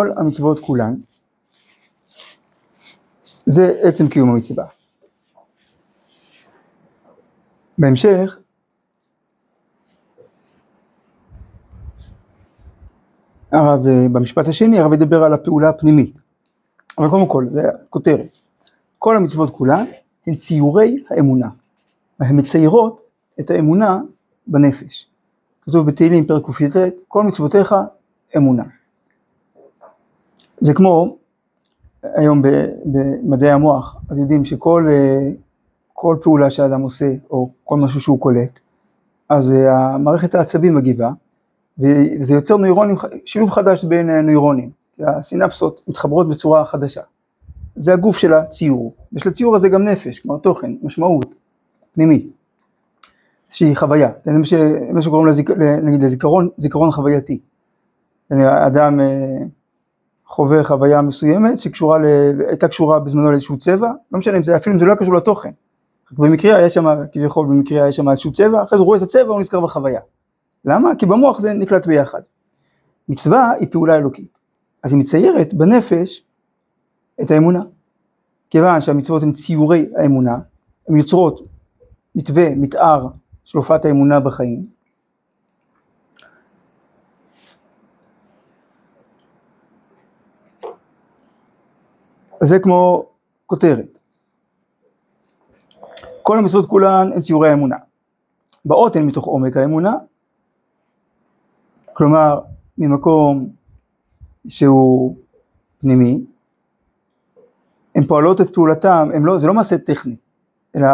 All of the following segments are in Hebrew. כל המצוות כולן, זה עצם קיום המצווה. בהמשך, הרב, במשפט השני, הרב ידבר על הפעולה הפנימית. אבל קודם כל, זה הכותרת. כל המצוות כולן הן ציורי האמונה. והן מציירות את האמונה בנפש. כתוב בתהילים פרק ק"ט, כל מצוותיך אמונה. זה כמו, היום במדעי המוח, אז יודעים שכל פעולה שהאדם עושה, או כל משהו שהוא קולט, אז המערכת העצבים מגיבה, וזה יוצר נוירונים, שילוב חדש בין נוירונים, כי הסינפסות מתחברות בצורה חדשה. זה הגוף של הציור, יש לציור הזה גם נפש, כלומר תוכן, משמעות, פנימית, שהיא חוויה, זה מה שקוראים לזיכרון חווייתי. האדם חווה חוויה מסוימת, שהייתה קשורה בזמנו לאיזשהו צבע, לא משנה אם זה, אפילו אם זה לא קשור לתוכן. במקרה היה שם, כביכול במקרה היה שם איזשהו צבע, אחרי זה רואה את הצבע, הוא נזכר בחוויה. למה? כי במוח זה נקלט ביחד. מצווה היא פעולה אלוקית, אז היא מציירת בנפש את האמונה. כיוון שהמצוות הן ציורי האמונה, הן יוצרות מתווה, מתאר של הופעת האמונה בחיים. אז זה כמו כותרת. כל המצוות כולן הן ציורי האמונה. באות הן מתוך עומק האמונה, כלומר, ממקום שהוא פנימי, הן פועלות את פעולתם, זה לא מעשה טכני, אלא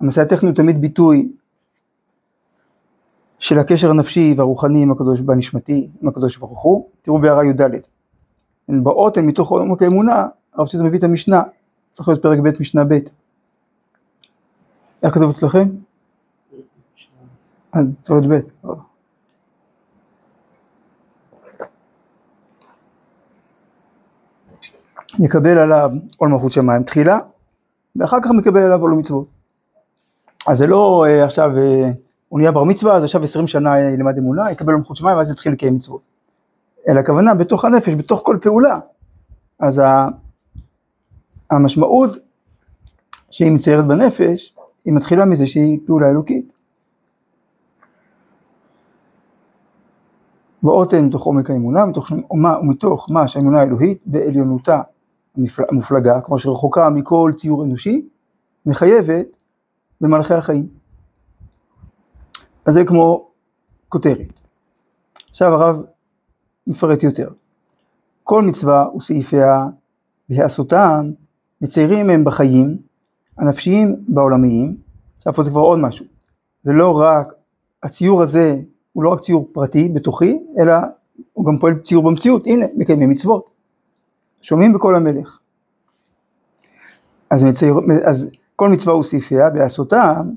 המעשה הטכני הוא תמיד ביטוי של הקשר הנפשי והרוחני עם הקדוש בנשמתי, עם הקדוש ברוך הוא. תראו בהערה י"ד. הן באות, הן מתוך עומק האמונה, הרב צדוק מביא את המשנה, צריך להיות פרק ב' משנה ב'. איך כתוב אצלכם? אז צריך להיות ב'. יקבל עליו עול מלכות שמיים תחילה, ואחר כך מקבל עליו עול מצוות. אז זה לא עכשיו, הוא נהיה בר מצווה, אז עכשיו 20 שנה ילמד אמונה, יקבל עול מלכות שמיים, ואז יתחיל לקיים מצוות. אלא הכוונה, בתוך הנפש, בתוך כל פעולה, אז המשמעות שהיא מציירת בנפש, היא מתחילה מזה שהיא פעולה אלוקית. באותן מתוך עומק האמונה, מתוך מה שהאמונה האלוהית, בעליונותה המופלגה, כמו שרחוקה מכל ציור אנושי, מחייבת במהלכי החיים. אז זה כמו כותרת. עכשיו הרב מפרט יותר. כל מצווה וסעיפיה והעשותם מציירים הם בחיים, הנפשיים והעולמיים. עכשיו פה זה כבר עוד משהו. זה לא רק, הציור הזה הוא לא רק ציור פרטי בתוכי, אלא הוא גם פועל ציור במציאות. הנה, מקיימים מצוות. שומעים בקול המלך. אז כל מצווה וסעיפיה בעשותם,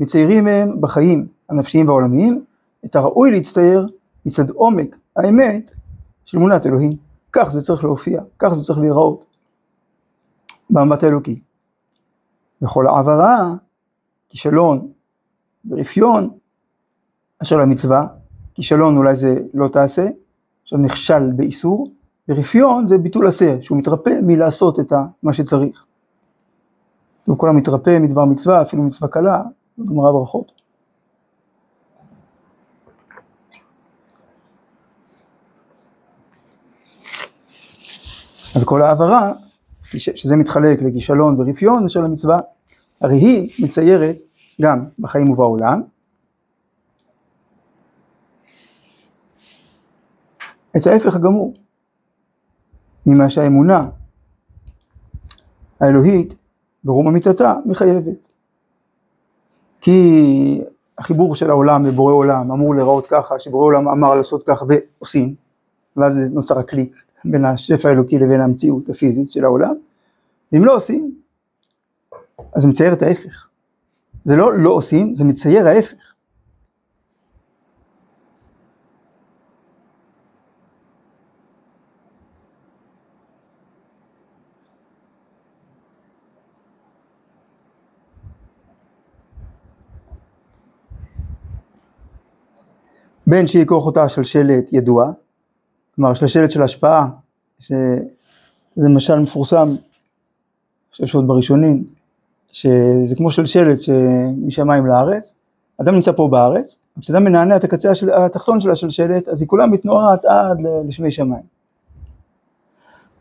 מציירים הם בחיים הנפשיים והעולמיים, את הראוי להצטייר מצד עומק האמת של אמונת אלוהים. כך זה צריך להופיע, כך זה צריך להיראות. במבט האלוקי. וכל העברה, כישלון ורפיון, אשר למצווה, כישלון אולי זה לא תעשה, עכשיו נכשל באיסור, ורפיון זה ביטול עשה, שהוא מתרפא מלעשות את מה שצריך. וכל המתרפא מדבר מצווה, אפילו מצווה קלה, גמרא ברכות. אז כל העברה, שזה מתחלק לכישלון ורפיון אשר למצווה, הרי היא מציירת גם בחיים ובעולם, את ההפך הגמור, ממה שהאמונה האלוהית ברום אמיתתה מחייבת. כי החיבור של העולם לבורא עולם אמור להיראות ככה, שבורא עולם אמר לעשות ככה ועושים, ואז נוצר הקליק בין השפע האלוקי לבין המציאות הפיזית של העולם, ואם לא עושים, אז מצייר את ההפך. זה לא עושים, זה מצייר ההפך. בין שהיא כוחותה של שלשלת ידוע, כלומר, יש לשלט של השפעה, שזה משל מפורסם, שעוד בראשונים, שזה כמו שלשלת שמשמיים לארץ, אדם נמצא פה בארץ, כשאדם מנענע את הקצה התחתון של השלשלת, אז היא כולה מתנועת עד לשמי שמיים.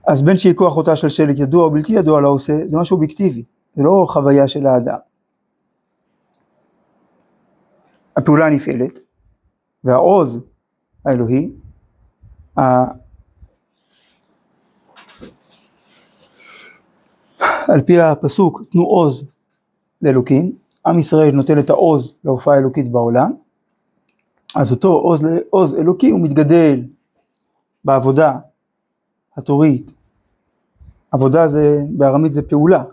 אז בין שהיא כוח אותה שלשלת ידוע או בלתי ידוע לא עושה, זה משהו אובייקטיבי, זה לא חוויה של האדם. הפעולה נפעלת, והעוז האלוהי, על פי הפסוק, תנו עוז לאלוקים, עם ישראל נוטל את העוז להופעה האלוקית בעולם, אז אותו עוז אלוקי הוא מתגדל בעבודה התורית. עבודה זה, בארמית זה פעולה.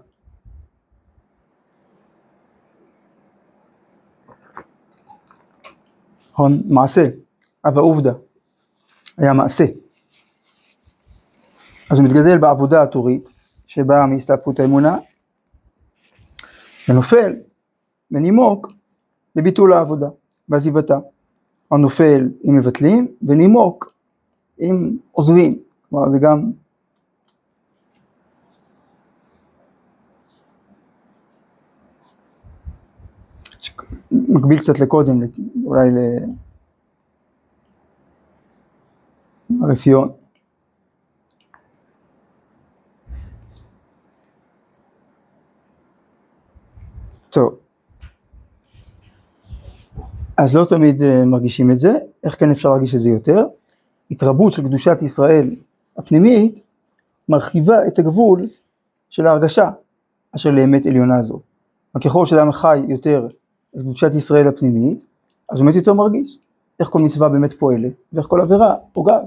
נכון, מעשה, אבל עובדה, היה מעשה. אז הוא מתגדל בעבודה התורית, שבאה מהסתפות האמונה, ונופל, ונימוק בביטול העבודה, בעזיבתה. הנופל אם מבטלים, ונימוק אם עוזבים. כלומר, זה גם... מקביל קצת לקודם, אולי לרפיון. טוב. אז לא תמיד מרגישים את זה, איך כן אפשר להרגיש את זה יותר? התרבות של קדושת ישראל הפנימית מרחיבה את הגבול של ההרגשה אשר לאמת עליונה זו. וככל שאדם חי יותר את קדושת ישראל הפנימית, אז באמת יותר מרגיש איך כל מצווה באמת פועלת ואיך כל עבירה פוגעת.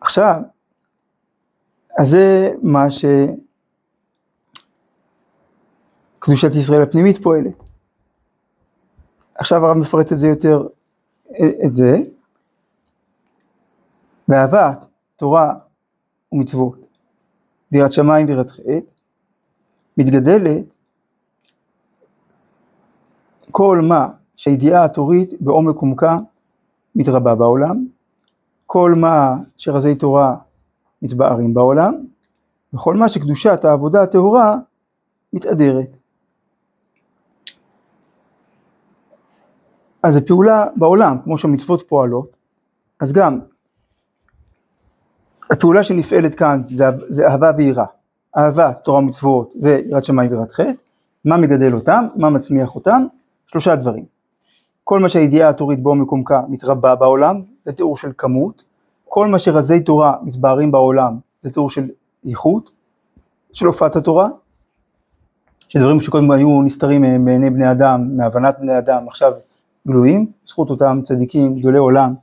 עכשיו, אז זה מה ש... קדושת ישראל הפנימית פועלת. עכשיו הרב מפרט את זה יותר, את זה, באהבת תורה ומצוות, ביראת שמיים ויראת חטא, מתגדלת כל מה שהידיעה התורית בעומק עומקה מתרבה בעולם, כל מה שרזי תורה מתבארים בעולם, וכל מה שקדושת העבודה הטהורה מתאדרת. אז הפעולה בעולם, כמו שהמצוות פועלות, אז גם הפעולה שנפעלת כאן זה אהבה ויראה. אהבה, תורה ומצוות ויראת שמיים ויראת חטא. מה מגדל אותם? מה מצמיח אותם? שלושה דברים. כל מה שהידיעה התורית בעומק עומקה מתרבה בעולם, זה תיאור של כמות. כל מה שרזי תורה מתבהרים בעולם, זה תיאור של איכות, של הופעת התורה. שדברים שקודם היו נסתרים מעיני בני אדם, מהבנת בני אדם, עכשיו גלויים, זכות אותם צדיקים, גדולי עולם,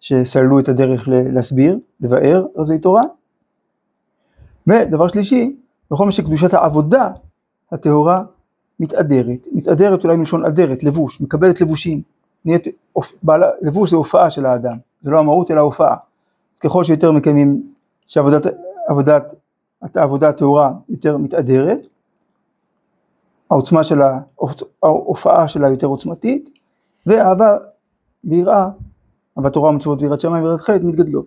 שסללו את הדרך להסביר, לבאר רזי תורה. ודבר שלישי, בכל מה שקדושת העבודה, הטהורה מתאדרת. מתאדרת אולי מלשון אדרת, לבוש, מקבלת לבושים. נהיית, לבוש זה הופעה של האדם, זה לא המהות אלא הופעה. אז ככל שיותר מקיימים שהעבודה הטהורה יותר מתאדרת, העוצמה של ההופעה שלה יותר עוצמתית, ואהבה ויראה, אהבת תורה ומצוות ויראת שמיים ויראת חטא מתגדלות.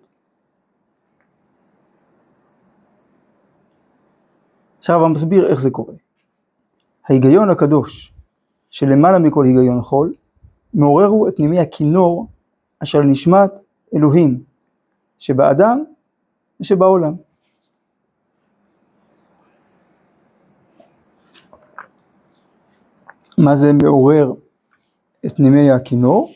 עכשיו אני מסביר איך זה קורה. ההיגיון הקדוש, שלמעלה מכל היגיון חול, מעוררו את נימי הכינור אשר נשמת אלוהים, שבאדם ושבעולם. מה זה מעורר את נימי הכינור?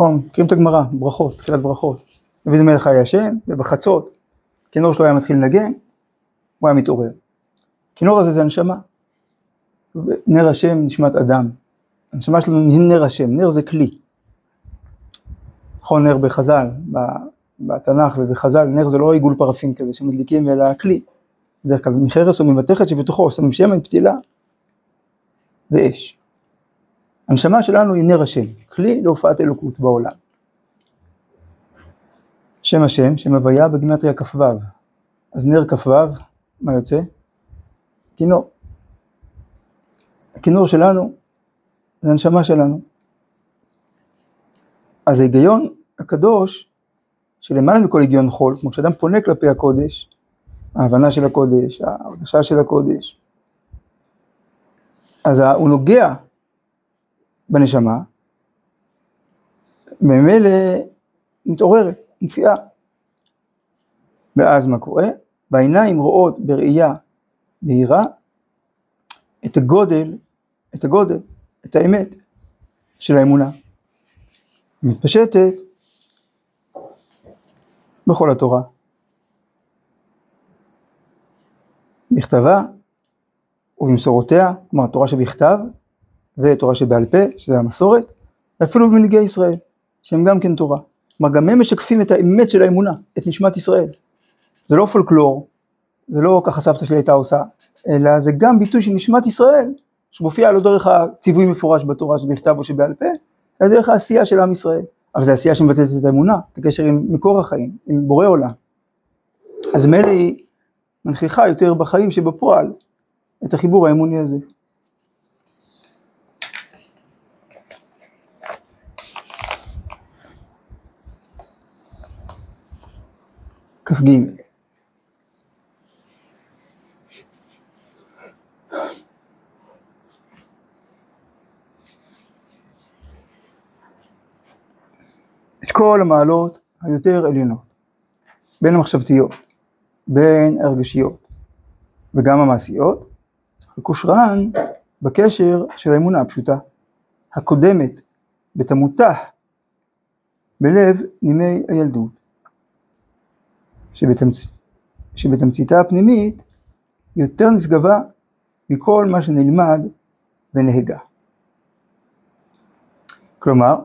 מכירים את הגמרא, ברכות, תחילת ברכות. דוד המלך היה ישן, ובחצות, הכינור שלו היה מתחיל לנגן, הוא היה מתעורר. הכינור הזה זה הנשמה. נר השם נשמת אדם. הנשמה שלנו היא נר השם, נר זה כלי. נכון, נר בחז"ל, בתנ"ך ובחז"ל, נר זה לא עיגול פרפין כזה שמדליקים, אלא הכלי. בדרך כלל מחרס או ממתכת שבתוכו שמים שמן, פתילה ואש. הנשמה שלנו היא נר השם, כלי להופעת אלוקות בעולם. שם השם שמביה בגימטריה כ"ו, אז נר כ"ו, מה יוצא? כינור. הכינור שלנו זה הנשמה שלנו. אז ההיגיון הקדוש, שלמעלה מכל הגיון חול, כמו כשאדם פונה כלפי הקודש, ההבנה של הקודש, ההרגשה של הקודש, אז הוא נוגע בנשמה, במילא מתעוררת, מופיעה. ואז מה קורה? בעיניים רואות בראייה בהירה את הגודל, את האמת של האמונה. מתפשטת בכל התורה. בכתבה ובמסורותיה, כלומר התורה שבכתב ותורה שבעל פה, שזה המסורת, ואפילו במנהיגי ישראל, שהם גם כן תורה. כלומר גם הם משקפים את האמת של האמונה, את נשמת ישראל. זה לא פולקלור, זה לא ככה סבתא שלי הייתה עושה, אלא זה גם ביטוי של נשמת ישראל, שמופיע לא דרך הציווי מפורש בתורה שבכתב או שבעל פה, אלא דרך העשייה של עם ישראל. אבל זה עשייה שמבטאת את האמונה, את הקשר עם מקור החיים, עם בורא עולם. אז מילא היא מנכיחה יותר בחיים שבפועל, את החיבור האמוני הזה. כף ג' את כל המעלות היותר עליונות, בין המחשבתיות, בין הרגשיות וגם המעשיות, הקושרן בקשר של האמונה הפשוטה, הקודמת בתמותה בלב נימי הילדות, שבתמציתה הפנימית יותר נשגבה מכל מה שנלמד בנהיגה. כלומר,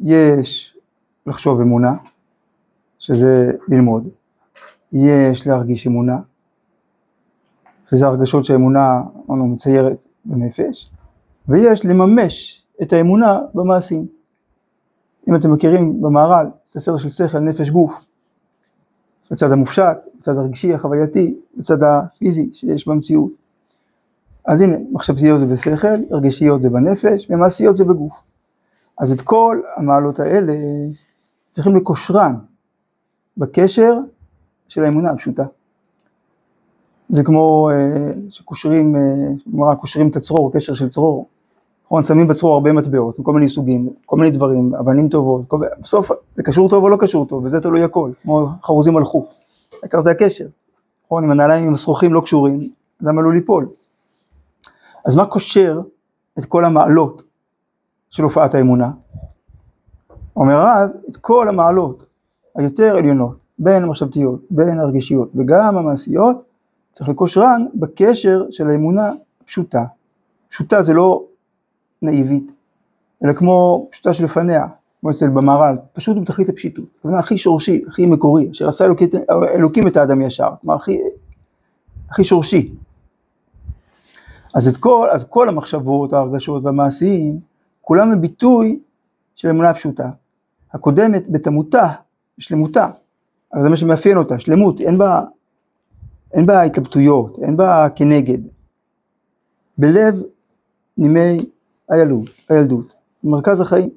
יש לחשוב אמונה, שזה ללמוד, יש להרגיש אמונה, שזה הרגשות שהאמונה מציירת בנפש, ויש לממש את האמונה במעשים. אם אתם מכירים במערל, זה הסדר של שכל, נפש, גוף, בצד המופשט, בצד הרגשי, החווייתי, בצד הפיזי שיש במציאות. אז הנה, מחשבתיות זה בשכל, הרגשיות זה בנפש, ומעשיות זה בגוף. אז את כל המעלות האלה צריכים לקושרן בקשר של האמונה הפשוטה. זה כמו שקושרים, קושרים את הצרור, קשר של צרור. אנחנו שמים בצרור הרבה מטבעות, מכל מיני סוגים, כל מיני דברים, אבנים טובות, בסוף זה קשור טוב או לא קשור טוב, וזה תלוי הכל, כמו חרוזים על חוק. העיקר זה הקשר. נכון, אם הנעליים עם שרוכים לא קשורים, זה עלול ליפול. אז מה קושר את כל המעלות של הופעת האמונה? אומר רב, את כל המעלות היותר עליונות, בין המחשבתיות, בין הרגישיות וגם המעשיות, צריך לקושרן בקשר של האמונה פשוטה. פשוטה זה לא נאיבית, אלא כמו פשוטה שלפניה, כמו אצל במהר"ל, פשוט בתכלית הפשיטות, כלומר הכי שורשי, הכי מקורי, אשר עשה אלוקים את האדם ישר, כלומר הכי שורשי. אז כל המחשבות, ההרגשות והמעשיים, כולם הם ביטוי של אמונה הפשוטה, הקודמת בתמותה, בשלמותה, אבל זה מה שמאפיין אותה, שלמות, אין בה התלבטויות, אין בה כנגד, בלב נימי הילדות, מרכז החיים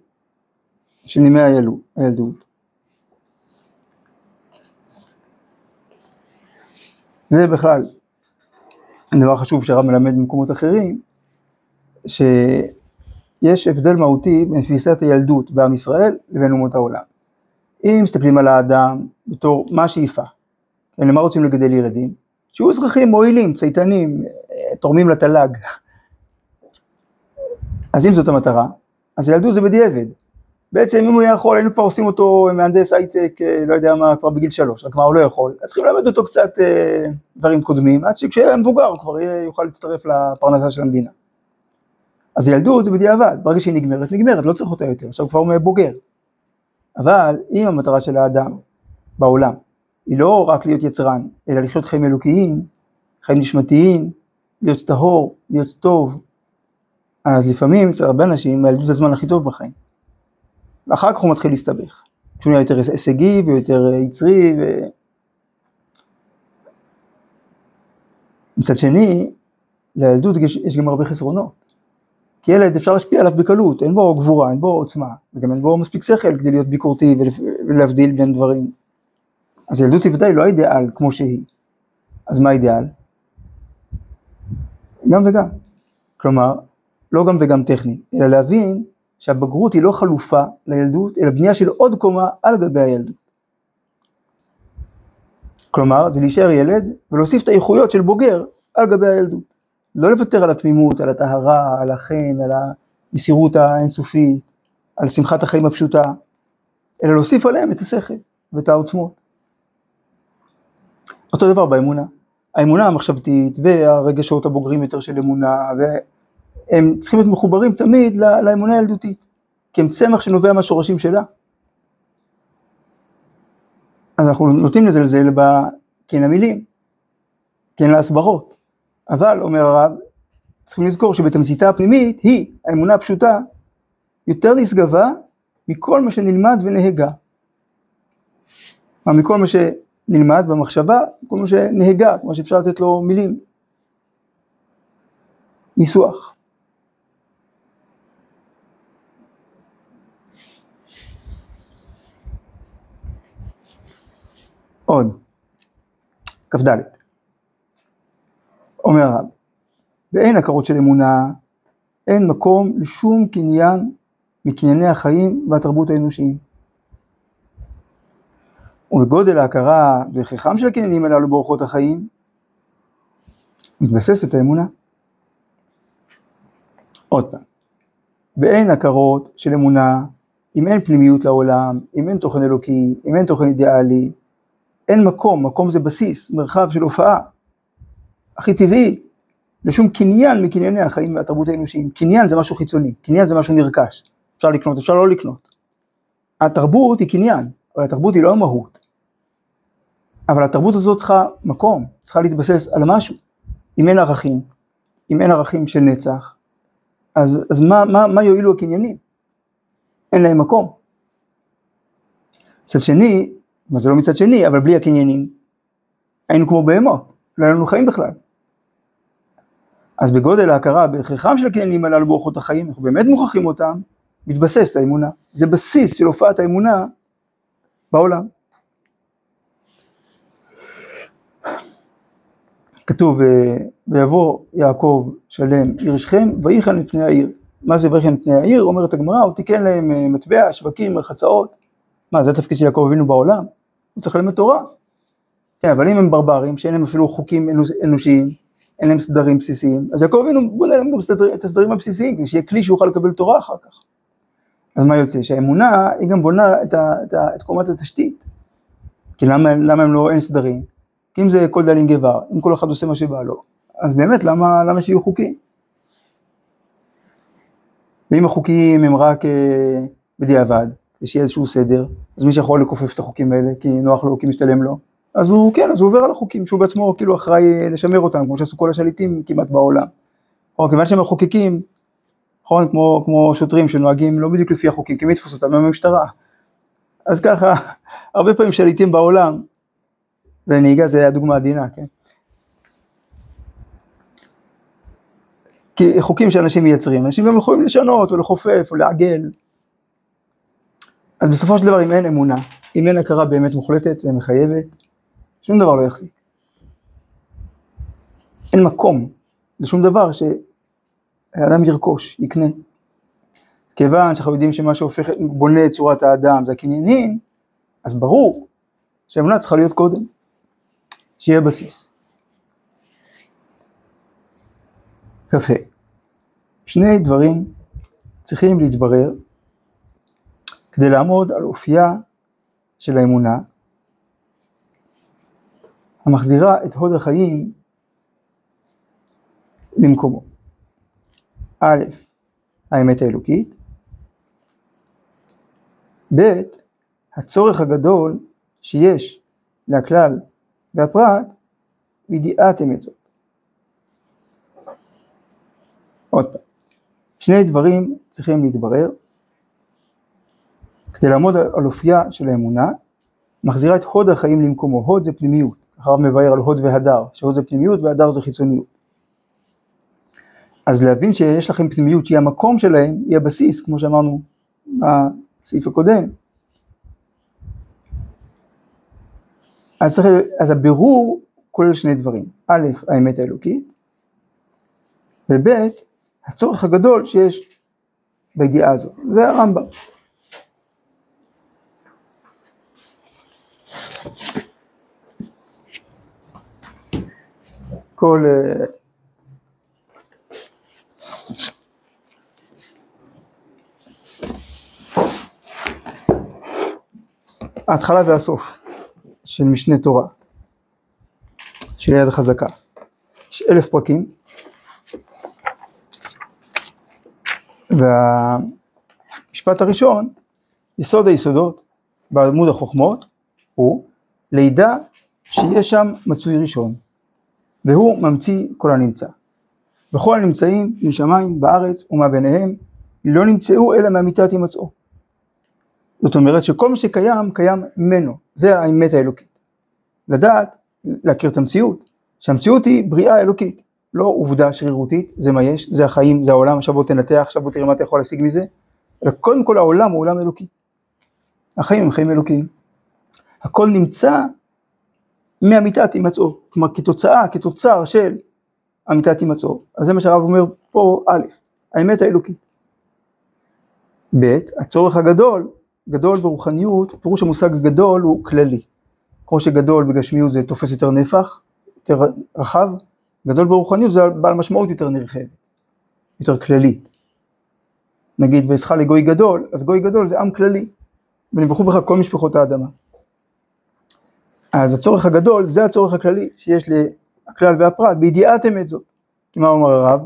של נימי הילדות. זה בכלל דבר חשוב שהרב מלמד במקומות אחרים, שיש הבדל מהותי בין תפיסת הילדות בעם ישראל לבין אומות העולם. אם מסתכלים על האדם בתור מה שאיפה, למה רוצים לגדל ילדים? שיהיו אזרחים, מועילים, צייתנים, תורמים לתל"ג. אז אם זאת המטרה, אז ילדות זה בדיעבד. בעצם אם הוא יכול, היינו כבר עושים אותו מהנדס הייטק, לא יודע מה, כבר בגיל 3, רק מה הוא לא יכול, אז צריכים ללמד אותו קצת דברים קודמים, עד שכשהיה מבוגר הוא כבר יוכל להצטרף לפרנסה של המדינה. אז ילדות זה בדיעבד, ברגע שהיא נגמרת, לא צריך אותה יותר, עכשיו כבר הוא בוגר. אבל אם המטרה של האדם בעולם, היא לא רק להיות יצרן, אלא לחיות חיים אלוקיים, חיים נשמתיים, להיות טהור, להיות טוב, אז לפעמים, אצל הרבה אנשים, הילדות זה הזמן הכי טוב בחיים. ואחר כך הוא מתחיל להסתבך. כשהוא נהיה יותר הישגי ויותר יצרי. מצד שני, לילדות יש גם הרבה חסרונות. כי ילד אפשר להשפיע עליו בקלות, אין בו גבורה, אין בו עוצמה, וגם אין בו מספיק שכל כדי להיות ביקורתי ולהבדיל בין דברים. אז ילדות היא ודאי לא האידיאל כמו שהיא. אז מה האידיאל? גם וגם. כלומר, לא גם וגם טכני, אלא להבין שהבגרות היא לא חלופה לילדות, אלא בנייה של עוד קומה על גבי הילדות. כלומר, זה להישאר ילד ולהוסיף את האיכויות של בוגר על גבי הילדות. לא לוותר על התמימות, על הטהרה, על החן, על המסירות האינסופית, על שמחת החיים הפשוטה, אלא להוסיף עליהם את השכל ואת העוצמות. אותו דבר באמונה. האמונה המחשבתית והרגשות הבוגרים יותר של אמונה, והם צריכים להיות מחוברים תמיד לאמונה הילדותית, כי הם צמח שנובע מהשורשים שלה. אז אנחנו נוטים לזלזל כן למילים, כן להסברות. אבל, אומר הרב, צריכים לזכור שבתמציתה הפנימית היא, האמונה הפשוטה, יותר נשגבה מכל מה שנלמד ונהגה. מכל מה שנלמד במחשבה, מכל מה שנהגה, כמו שאפשר לתת לו מילים. ניסוח. עוד. כ"ד. אומר הרב, ואין הכרות של אמונה, אין מקום לשום קניין מקנייני החיים והתרבות האנושיים. ובגודל ההכרה והכרחם של הקניינים הללו באורחות החיים, מתבססת האמונה. עוד פעם, ואין הכרות של אמונה, אם אין פנימיות לעולם, אם אין תוכן אלוקי, אם אין תוכן אידיאלי, אין מקום, מקום זה בסיס, מרחב של הופעה, הכי טבעי, לשום קניין מקנייני החיים והתרבות האנושיים. קניין זה משהו חיצוני, קניין זה משהו נרכש. אפשר לקנות, אפשר לא לקנות. התרבות היא קניין, אבל התרבות היא לא המהות. אבל התרבות הזאת צריכה מקום, צריכה להתבסס על משהו. אם אין ערכים, אם אין ערכים של נצח, אז מה יועילו הקניינים? אין להם מקום. מצד שני, מה זה לא מצד שני, אבל בלי הקניינים, היינו כמו בהמה, לא היינו חיים בכלל. אז בגודל ההכרה, בהכרחם של הקניינים הללו באורחות החיים, אנחנו באמת מוכחים אותם, מתבסס לאמונה. זה בסיס של הופעת האמונה בעולם. כתוב, ויבוא יעקב שלם עיר שכם, ויחן את פני העיר. מה זה ויחן את פני העיר? אומרת הגמרא, הוא תיקן להם מטבע, שווקים, מרחצאות. מה, זה התפקיד של יעקב אבינו בעולם? הוא צריך ללמד תורה. כן, אבל אם הם ברברים, שאין להם אפילו חוקים אנושיים, אין להם סדרים בסיסיים, אז יעקב אבינו בונה להם גם את הסדרים הבסיסיים, כדי שיהיה כלי שיוכל לקבל תורה אחר כך. אז מה יוצא? שהאמונה היא גם בונה את קומת התשתית. כי למה הם לא, אין סדרים? כי אם זה כל דל עם גבר, אם כל אחד עושה מה שבא לו, אז באמת למה שיהיו חוקים? ואם החוקים הם רק בדיעבד, כדי שיהיה איזשהו סדר, אז מי שיכול לכופף את החוקים האלה, כי נוח לו, כי משתלם לו, אז הוא, כן, אז הוא עובר על החוקים, שהוא בעצמו כאילו אחראי לשמר אותם, כמו שעשו כל השליטים כמעט בעולם. או כיוון שהם מחוקקים, נכון, כמו שוטרים שנוהגים לא בדיוק לפי החוקים, כי מי תפוס אותם מהמשטרה. אז ככה, הרבה פעמים שליטים בעולם, ולנהיגה זה היה דוגמה עדינה, כן? כי חוקים שאנשים מייצרים, אנשים גם יכולים לשנות, או לחופף, או לעגל. אז בסופו של דבר, אם אין אמונה, אם אין הכרה באמת מוחלטת ומחייבת, שום דבר לא יחזיק. אין מקום לשום דבר שהאדם ירכוש, יקנה. כיוון שאנחנו יודעים שמה שהופך, בונה את צורת האדם זה הקניינים, אז ברור שהאמונה צריכה להיות קודם, שיהיה בסיס. קפה. שני דברים צריכים להתברר כדי לעמוד על אופייה של האמונה, המחזירה את הוד החיים למקומו. א', האמת האלוקית. ב', הצורך הגדול שיש לכלל והפרט בידיעת אמת זאת. עוד פעם. שני דברים צריכים להתברר כדי לעמוד על אופייה של האמונה, מחזירה את הוד החיים למקומו. הוד זה פנימיות. אחריו מבאר על הוד והדר, שהוד זה פנימיות והדר זה חיצוניות. אז להבין שיש לכם פנימיות, שהיא המקום שלהם, היא הבסיס, כמו שאמרנו בסעיף הקודם. אז הבירור כולל שני דברים. א', האמת האלוקית, וב', הצורך הגדול שיש בידיעה הזו. זה הרמב"ם. ההתחלה והסוף של משנה תורה, של יד חזקה. יש 1000 פרקים, והמשפט הראשון, יסוד היסודות בעמוד החוכמות, הוא לידע שיש שם מצוי ראשון, והוא ממציא כל הנמצא. בכל הנמצאים, משמיים, בארץ ומה ביניהם, לא נמצאו אלא מאמיתת הימצאו. זאת אומרת שכל מה שקיים, קיים ממנו. זה האמת האלוקית. לדעת, להכיר את המציאות. שהמציאות היא בריאה אלוקית. לא עובדה שרירותית, זה מה יש, זה החיים, זה העולם, עכשיו בוא תנתח, עכשיו בוא תראה מה אתה יכול להשיג מזה. אלא קודם כל העולם הוא עולם אלוקי. החיים הם חיים אלוקיים. הכל נמצא מאמיתת הימצאו. כלומר, כתוצאה, כתוצר של אמיתת הימצאו. אז זה מה שהרב אומר פה, א', האמת האלוקית. ב', הצורך הגדול, גדול ברוחניות, פירוש המושג גדול הוא כללי. כמו שגדול בגשמיות זה תופס יותר נפח, יותר רחב, גדול ברוחניות זה בעל משמעות יותר נרחב, יותר כללית. נגיד, ויסחה לגוי גדול, אז גוי גדול זה עם כללי, ונבחו בך כל משפחות האדמה. אז הצורך הגדול זה הצורך הכללי, שיש לכלל והפרט, בידיעת אמת זאת. כמה אומר הרב,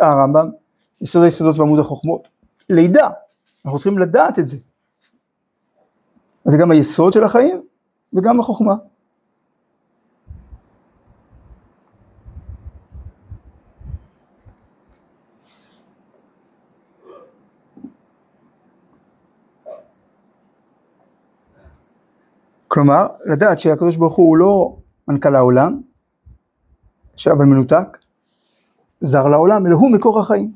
הרמב"ם, יסוד היסודות ועמוד החוכמות, לידע, אנחנו צריכים לדעת את זה. אז זה גם היסוד של החיים, וגם החוכמה. כלומר, לדעת שהקדוש ברוך הוא לא מנכ"ל העולם, אבל מנותק, זר לעולם, אלא הוא מקור החיים.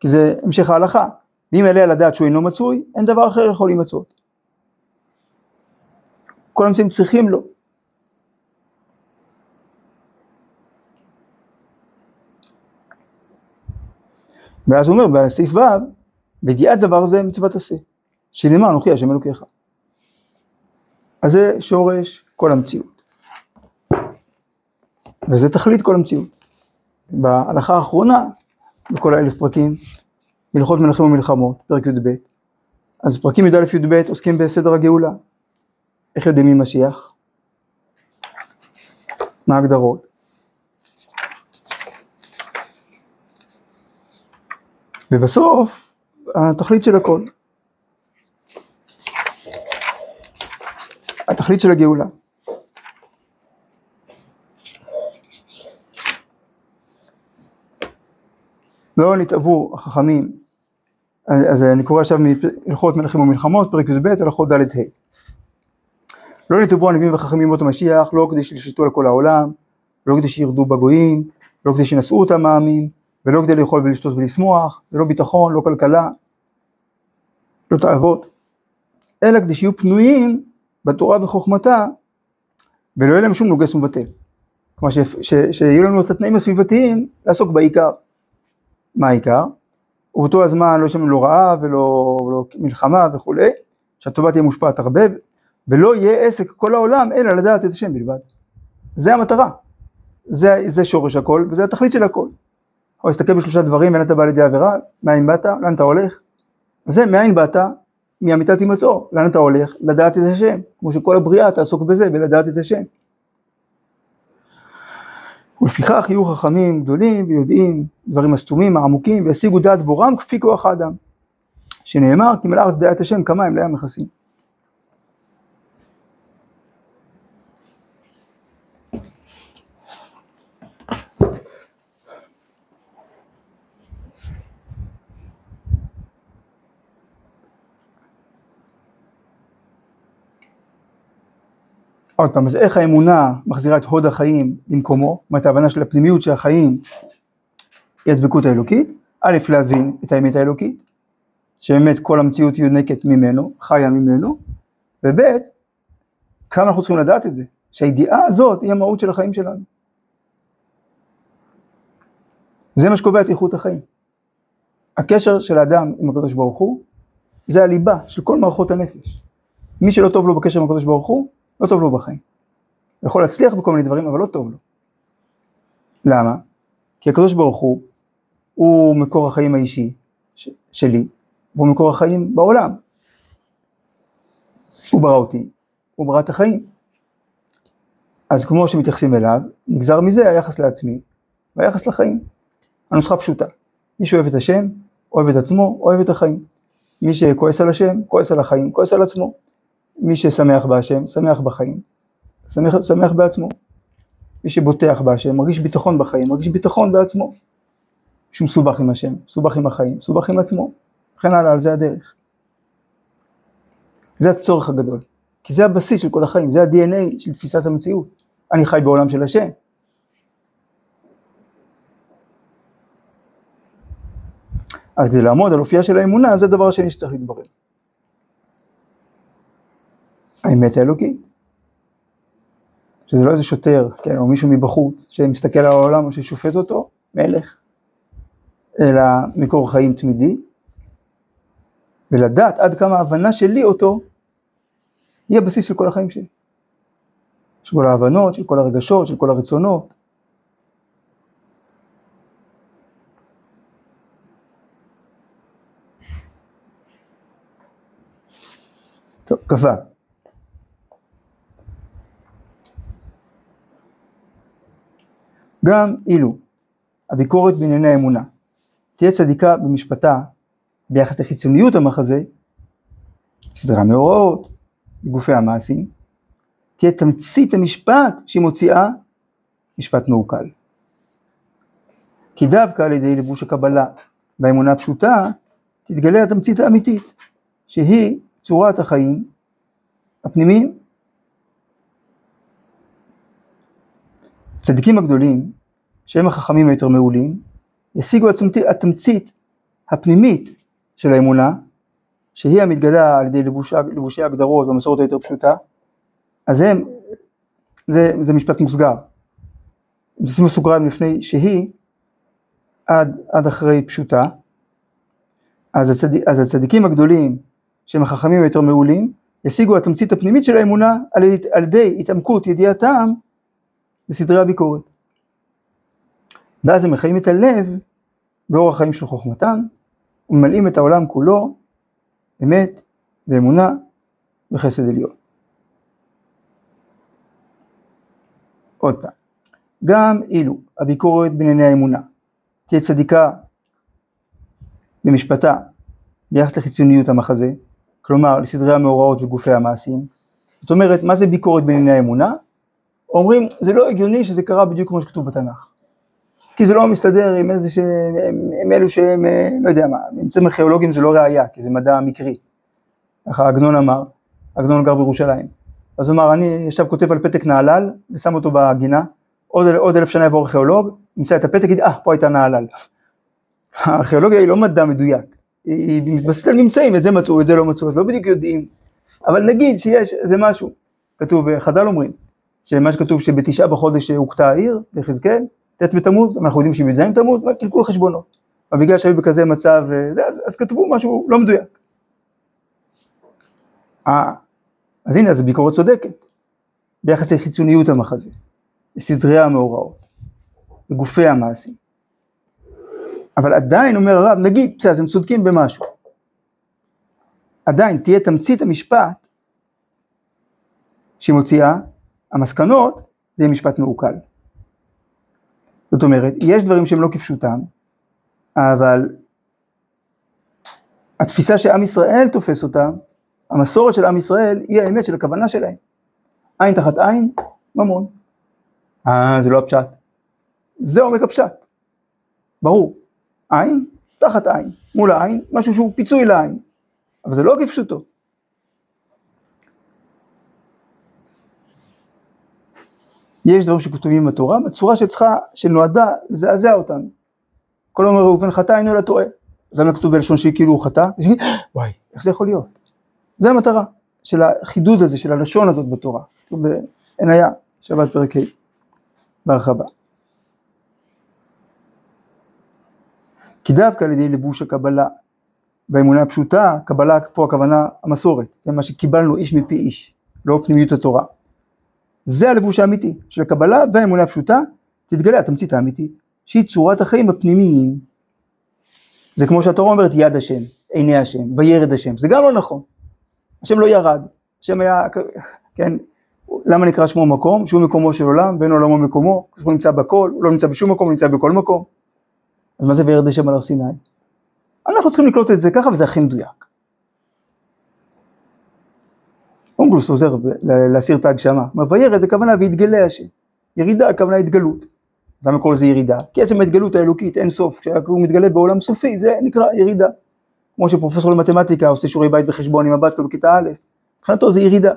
כי זה המשך ההלכה. ואם עליה לדעת שהוא אינו מצוי, אין דבר אחר יכול להימצאות. כל המצאים צריכים לו. ואז הוא אומר, בסעיף ו', בדיעת דבר זה מצוות עשה, שנאמר אנוכי השם אלוקיך. אז זה שורש כל המציאות. וזה תכלית כל המציאות. בהלכה האחרונה, בכל 1000 פרקים, הלכות מלכים ומלחמות, פרק י"ב. אז פרקים י"א-י"ב עוסקים בסדר הגאולה. איך יודעים מי משיח? מה ההגדרות? ובסוף, התכלית של הכל. התכלית של הגאולה. לא נתאבו החכמים, אז אני קורא עכשיו מהלכות מלכים ומלחמות, פרק י"ב, הלכות ד' ה'. לא נתאבו הנביאים וחכמים מות המשיח, לא כדי שישלטו על כל העולם, לא כדי שירדו בגויים, לא כדי שינשאו אותם העמים, ולא כדי לאכול ולשתות ולשמוח, ולא ביטחון, לא כלכלה, לא תאוות, אלא כדי שיהיו פנויים בתורה וחוכמתה, ולא יהיה להם שום נוגס ומבטל. כלומר שיהיו לנו את התנאים הסביבתיים לעסוק בעיקר. מה העיקר? ובאותו הזמן לא יש לנו לא רעה ולא מלחמה וכו', שהטובה תהיה מושפעת הרבה, ולא יהיה עסק כל העולם, אלא לדעת את השם בלבד. זה המטרה. זה שורש הכל, וזה התכלית של הכל. או הסתכל בשלושה דברים, אין אתה בא לידי עבירה, מאין באת, לאן אתה הולך. זה מאין באת, מאמיתת הימצאו, לאן אתה הולך, לדעת את השם. כמו שכל הבריאה תעסוק בזה, ולדעת את השם. ולפיכך יהיו חכמים גדולים ויודעים, דברים הסתומים, העמוקים, וישיגו דעת בורם כפי כוח האדם. שנאמר, כי מלאה הארץ דעת השם, כמה הם להם מכסים. עוד פעם, אז איך האמונה מחזירה את הוד החיים למקומו, זאת אומרת, ההבנה של הפנימיות של החיים, היא הדבקות האלוקית, א' להבין את האמת האלוקית, שבאמת כל המציאות יונקת ממנו, חיה ממנו, וב' כאן אנחנו צריכים לדעת את זה, שהידיעה הזאת היא המהות של החיים שלנו. זה מה שקובע את איכות החיים. הקשר של האדם עם הקדוש ברוך הוא, זה הליבה של כל מערכות הנפש. מי שלא טוב לו בקשר עם הקדוש ברוך הוא, לא טוב לו בחיים. הוא יכול להצליח בכל מיני דברים, אבל לא טוב לו. למה? כי הקדוש ברוך הוא מקור החיים האישי שלי, והוא מקור החיים בעולם. הוא ברא אותי, הוא ברא את החיים. אז כמו שמתייחסים אליו, נגזר מזה היחס לעצמי, והיחס לחיים. הנוסחה פשוטה. מי שאוהב את השם, אוהב את עצמו, אוהב את החיים. מי שכועס על השם, כועס על החיים, כועס על עצמו. מי ששמח בהשם, שמח בחיים, שמח בעצמו. מי שבוטח בהשם, מרגיש ביטחון בחיים, מרגיש ביטחון בעצמו. שהוא מסובך עם השם, מסובך עם החיים, מסובך עם עצמו. וכן הלאה, על זה הדרך. זה הצורך הגדול. כי זה הבסיס של כל החיים, זה ה-DNA של תפיסת המציאות. אני חי בעולם של השם. אז כדי לעמוד על אופייה של האמונה, זה הדבר השני שצריך להתברר. האמת האלוקית. שזה לא איזה שוטר, כן, או מישהו מבחוץ, שמסתכל על העולם או ששופט אותו, מלך, אלא מקור חיים תמידי. ולדעת עד כמה ההבנה שלי אותו, היא הבסיס של כל החיים שלי. של כל ההבנות, של כל הרגשות, של כל הרצונות. טוב, קפה. גם אילו, הביקורת בענייני האמונה, תהיה צדיקה במשפטה, ביחס לחיצוניות המחזה, סדרה מאורעות, גופי המעשים, תהיה תמצית המשפט שהיא מוציאה משפט מעוקל. כי דווקא על ידי לבוש הקבלה באמונה הפשוטה, תתגלה התמצית האמיתית, שהיא צורת החיים הפנימיים. הצדיקים הגדולים, שהם החכמים היותר מעולים, ישיגו התמצית הפנימית של האמונה, שהיא המתגלה על ידי לבושי הגדרות והמסורת היותר פשוטה, אז הם, זה משפט מוסגר. הם שימו סוגריים לפני שהיא, עד אחרי פשוטה, אז הצדיקים הגדולים, שהם החכמים היותר מעולים, ישיגו התמצית הפנימית של האמונה, על ידי התעמקות ידיעתם, בסדרי הביקורת. ואז הם מחיים את הלב, באור החיים של חוכמתם, וממלאים את העולם כולו, אמת ואמונה וחסד עליון. עוד פעם, גם אילו הביקורת בענייני האמונה, תהיה צדיקה במשפטה ביחס לחיצוניות המחזה, כלומר לסדרי המאורעות וגופי המעשים. זאת אומרת, מה זה ביקורת בענייני האמונה? אומרים, זה לא הגיוני שזה קרה בדיוק כמו שכתוב בתנ"ך. כי זה לא מסתדר עם איזה עם אלו שהם, לא יודע מה, ממצאים ארכיאולוגים זה לא ראייה, כי זה מדע מקרי. אחר עגנון אמר, עגנון גר בירושלים. אז הוא אמר, אני ישב כותב על פתק נעלל, ושם אותו בגינה, עוד 1000 שנה יבוא ארכיאולוג, ימצא את הפתק, יגיד, פה הייתה נעלל. הארכיאולוגיה היא לא מדע מדויק, היא מתבססת על ממצאים, את זה מצאו, את זה לא מצאו, אז לא בדיוק יודעים. אבל נגיד שיש, זה משהו, כתוב, חז"ל אומרים, שמה שכתוב שב9 בחודש הוכתה העיר, בחזקאל, תת בתמוז, אנחנו יודעים שבזין תמוז, קלקול חשבונות. אבל בגלל שהיו בכזה מצב, אז כתבו משהו לא מדויק. אז הנה, אז הביקורת צודקת, ביחס לחיצוניות המחזה, לסדרי המאורעות, לגופי המעשים. אבל עדיין אומר הרב, נגיד, אז הם צודקים במשהו. עדיין תהיה תמצית המשפט, שמוציאה המסקנות, זה משפט מעוקל. זאת אומרת, יש דברים שהם לא כפשוטם, אבל התפיסה שעם ישראל תופס אותם, המסורת של עם ישראל היא האמת של הכוונה שלהם. עין תחת עין, ממון. זה לא הפשט. זה עומק הפשט. ברור. עין תחת עין. מול העין, משהו שהוא פיצוי לעין. אבל זה לא כפשוטו. יש דברים שכתובים בתורה, בצורה שצריכה, שנועדה לזעזע אותנו. כל אומר ראובן חטא, אינו אלא טועה. זה כתוב בלשון שהיא כאילו הוא חטא, וואי, איך זה יכול להיות? זה המטרה של החידוד הזה, של הלשון הזאת בתורה. אין היה שבת פרק ה' בהרחבה. כי דווקא על ידי לבוש הקבלה, באמונה הפשוטה, קבלה פה הכוונה המסורת, זה מה שקיבלנו איש מפי איש, לא פנימיות התורה. זה הלבוש האמיתי של הקבלה והאמונה הפשוטה, תתגלה התמצית האמיתית, שהיא צורת החיים הפנימיים. זה כמו שהתורה אומרת יד השם, עיני השם, וירד השם, זה גם לא נכון. השם לא ירד, השם היה, כן, למה נקרא שמו מקום? שהוא מקומו של עולם, ואין עולמו מקומו, הוא נמצא בכל, הוא לא נמצא בשום מקום, הוא נמצא בכל מקום. אז מה זה וירד השם על הר סיני? אנחנו צריכים לקלוט את זה ככה, וזה הכי מדויק. אונגלוס עוזר להסיר את ההגשמה. וירד, הכוונה והתגלה השם. ירידה, הכוונה התגלות. אז למה כל זה ירידה? כי עצם ההתגלות האלוקית, אין סוף, כשהוא מתגלה בעולם סופי, זה נקרא ירידה. כמו שפרופסור למתמטיקה עושה שיעורי בית וחשבון עם הבת לו בכיתה א', מבחינתו זה ירידה.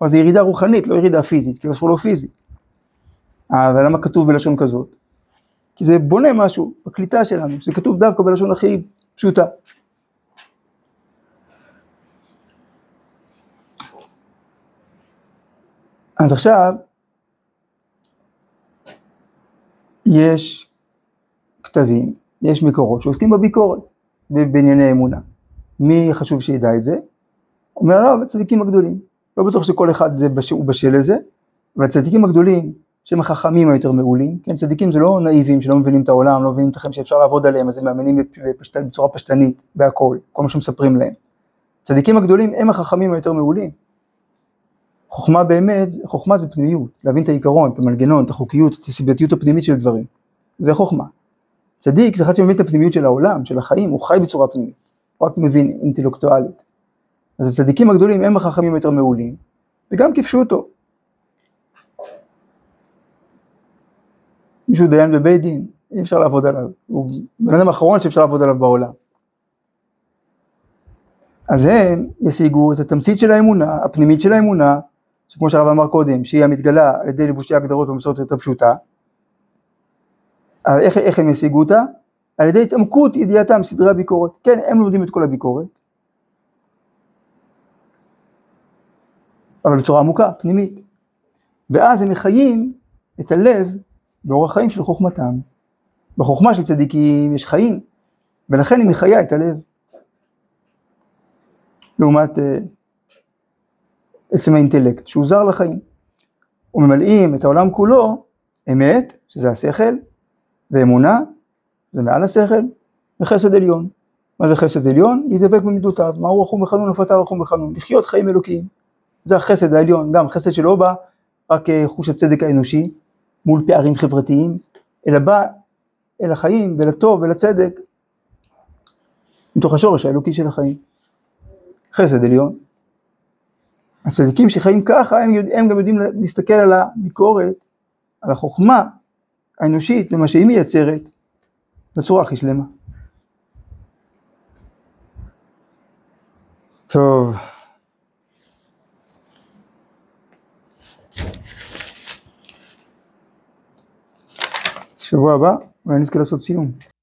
אבל זה ירידה רוחנית, לא ירידה פיזית, כי זה לא פיזי. אבל למה כתוב בלשון כזאת? כי זה בונה משהו בקליטה שלנו, זה כתוב דווקא בלשון הכי פשוטה. אז עכשיו, יש כתבים, יש מקורות שעוסקים בביקורת, בענייני אמונה. מי חשוב שידע את זה? אומר הרב, הצדיקים הגדולים. לא בטוח שכל אחד זה הוא בשל לזה, אבל הצדיקים הגדולים, שהם החכמים היותר מעולים, כן, צדיקים זה לא נאיבים שלא מבינים את העולם, לא מבינים אתכם שאפשר לעבוד עליהם, אז הם מאמינים בצורה פשטנית, בהכל, כל מה שמספרים להם. הצדיקים הגדולים הם החכמים היותר מעולים. חוכמה באמת, חוכמה זה פנימיות, להבין את העיקרון, את המנגנון, את החוקיות, את הסיבתיות הפנימית של דברים. זה חוכמה. צדיק זה אחד שמבין את הפנימיות של העולם, של החיים, הוא חי בצורה פנימית, רק מבין אינטלקטואלית. אז הצדיקים הגדולים הם החכמים היותר מעולים, וגם כפשו אותו. מישהו דיין בבית דין, אי אפשר לעבוד עליו, הוא בן אדם האחרון שאפשר לעבוד עליו בעולם. אז הם ישיגו את התמצית של האמונה, הפנימית של האמונה, שכמו שהרב אמר קודם, שהיא המתגלה על ידי לבושי הגדרות ומסורת יותר פשוטה. איך הם ישיגו אותה? על ידי התעמקות ידיעתם, סדרי הביקורת. כן, הם לומדים את כל הביקורת. אבל בצורה עמוקה, פנימית. ואז הם מחיים את הלב, באורח חיים של חוכמתם. בחוכמה של צדיקים יש חיים, ולכן היא מחיה את הלב. לעומת עצם האינטלקט, שהוא זר לחיים. וממלאים את העולם כולו, אמת, שזה השכל, ואמונה, זה מעל השכל, וחסד עליון. מה זה חסד עליון? להידבק במידותיו, מהו רחום וחנון, לפתיו רחום וחנון, לחיות חיים אלוקיים. זה החסד העליון, גם חסד שלא בא, רק חוש הצדק האנושי, מול פערים חברתיים, אלא בא אל החיים, ולטוב ולצדק, מתוך השורש האלוקי של החיים. חסד עליון. הצדיקים שחיים ככה, הם גם יודעים להסתכל על הביקורת, על החוכמה האנושית, ומה שהיא מייצרת, בצורה הכי שלמה. טוב. שבוע הבא, אולי נזכה לעשות סיום.